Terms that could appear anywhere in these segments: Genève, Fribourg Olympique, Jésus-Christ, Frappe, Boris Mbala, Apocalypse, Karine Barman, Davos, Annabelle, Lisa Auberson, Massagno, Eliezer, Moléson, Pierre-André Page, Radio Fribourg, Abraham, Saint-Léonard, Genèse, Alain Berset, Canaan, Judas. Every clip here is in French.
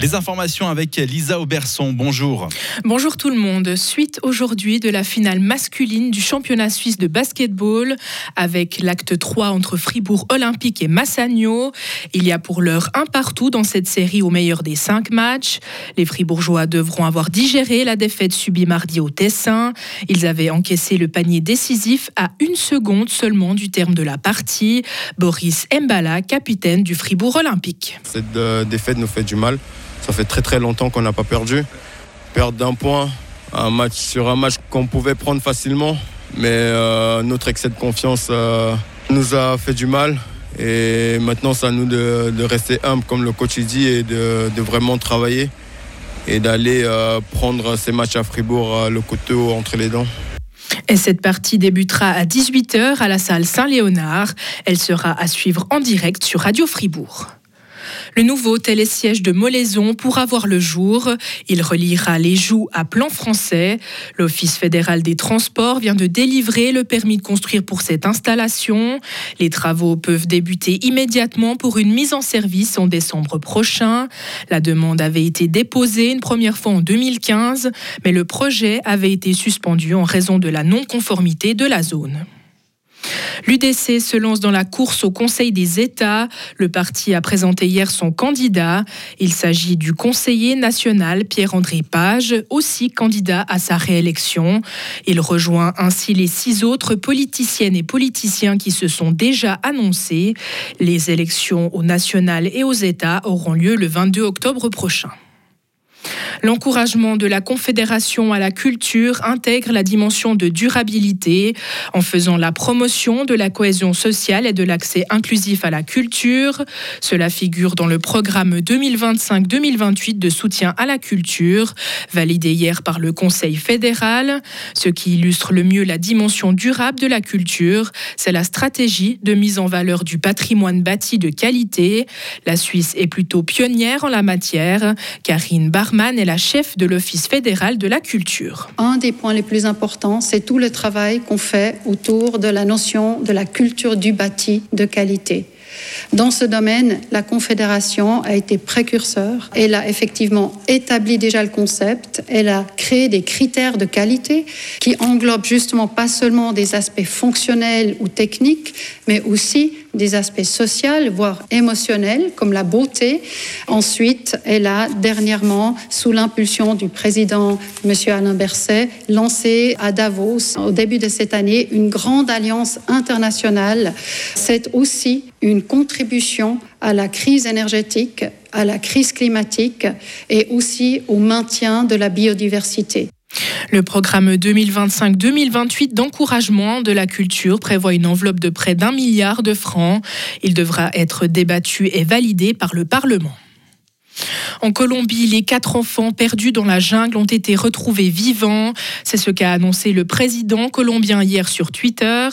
Les informations avec Lisa Auberson, bonjour. Bonjour tout le monde. Suite aujourd'hui de la finale masculine du championnat suisse de basketball avec l'acte 3 entre Fribourg Olympique et Massagno. Il y a pour l'heure un partout dans cette série au meilleur des 5 matchs. Les Fribourgeois devront avoir digéré la défaite subie mardi au Tessin. Ils avaient encaissé le panier décisif à une seconde seulement du terme de la partie. Boris Mbala, capitaine du Fribourg Olympique. Cette défaite nous fait du mal. Ça fait très longtemps qu'on n'a pas perdu. Perdre d'un point sur un match qu'on pouvait prendre facilement. Mais notre excès de confiance nous a fait du mal. Et maintenant, c'est à nous de rester humble, comme le coach dit, et de vraiment travailler. Et d'aller prendre ces matchs à Fribourg le couteau entre les dents. Et cette partie débutera à 18h à la salle Saint-Léonard. Elle sera à suivre en direct sur Radio Fribourg. Le nouveau télésiège de Moléson pourra voir le jour. Il reliera les Joues à Plan Français. L'Office fédéral des transports vient de délivrer le permis de construire pour cette installation. Les travaux peuvent débuter immédiatement pour une mise en service en décembre prochain. La demande avait été déposée une première fois en 2015, mais le projet avait été suspendu en raison de la non-conformité de la zone. L'UDC se lance dans la course au Conseil des États. Le parti a présenté hier son candidat. Il s'agit du conseiller national Pierre-André Page, aussi candidat à sa réélection. Il rejoint ainsi les 6 autres politiciennes et politiciens qui se sont déjà annoncés. Les élections au national et aux États auront lieu le 22 octobre prochain. L'encouragement de la Confédération à la culture intègre la dimension de durabilité en faisant la promotion de la cohésion sociale et de l'accès inclusif à la culture. Cela figure dans le programme 2025-2028 de soutien à la culture, validé hier par le Conseil fédéral. Ce qui illustre le mieux la dimension durable de la culture, c'est la stratégie de mise en valeur du patrimoine bâti de qualité. La Suisse est plutôt pionnière en la matière. Karine Barman est la chef de l'Office fédéral de la culture. Un des points les plus importants, c'est tout le travail qu'on fait autour de la notion de la culture du bâti de qualité. Dans ce domaine, la Confédération a été précurseur. Elle a effectivement établi déjà le concept. Elle a créé des critères de qualité qui englobent justement pas seulement des aspects fonctionnels ou techniques, mais aussi des aspects sociaux, voire émotionnels, comme la beauté. Ensuite, elle a dernièrement, sous l'impulsion du président M. Alain Berset, lancé à Davos, au début de cette année, une grande alliance internationale. C'est aussi une contribution à la crise énergétique, à la crise climatique et aussi au maintien de la biodiversité. Le programme 2025-2028 d'encouragement de la culture prévoit une enveloppe de près d'1 milliard de francs. Il devra être débattu et validé par le Parlement. En Colombie, les 4 enfants perdus dans la jungle ont été retrouvés vivants. C'est ce qu'a annoncé le président colombien hier sur Twitter.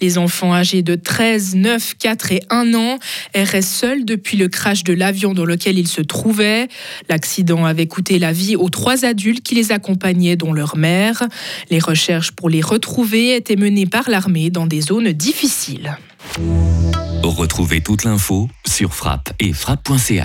Les enfants âgés de 13, 9, 4 et 1 an erraient seuls depuis le crash de l'avion dans lequel ils se trouvaient. L'accident avait coûté la vie aux 3 adultes qui les accompagnaient, dont leur mère. Les recherches pour les retrouver étaient menées par l'armée dans des zones difficiles. Retrouvez toute l'info sur Frappe et frappe.ch.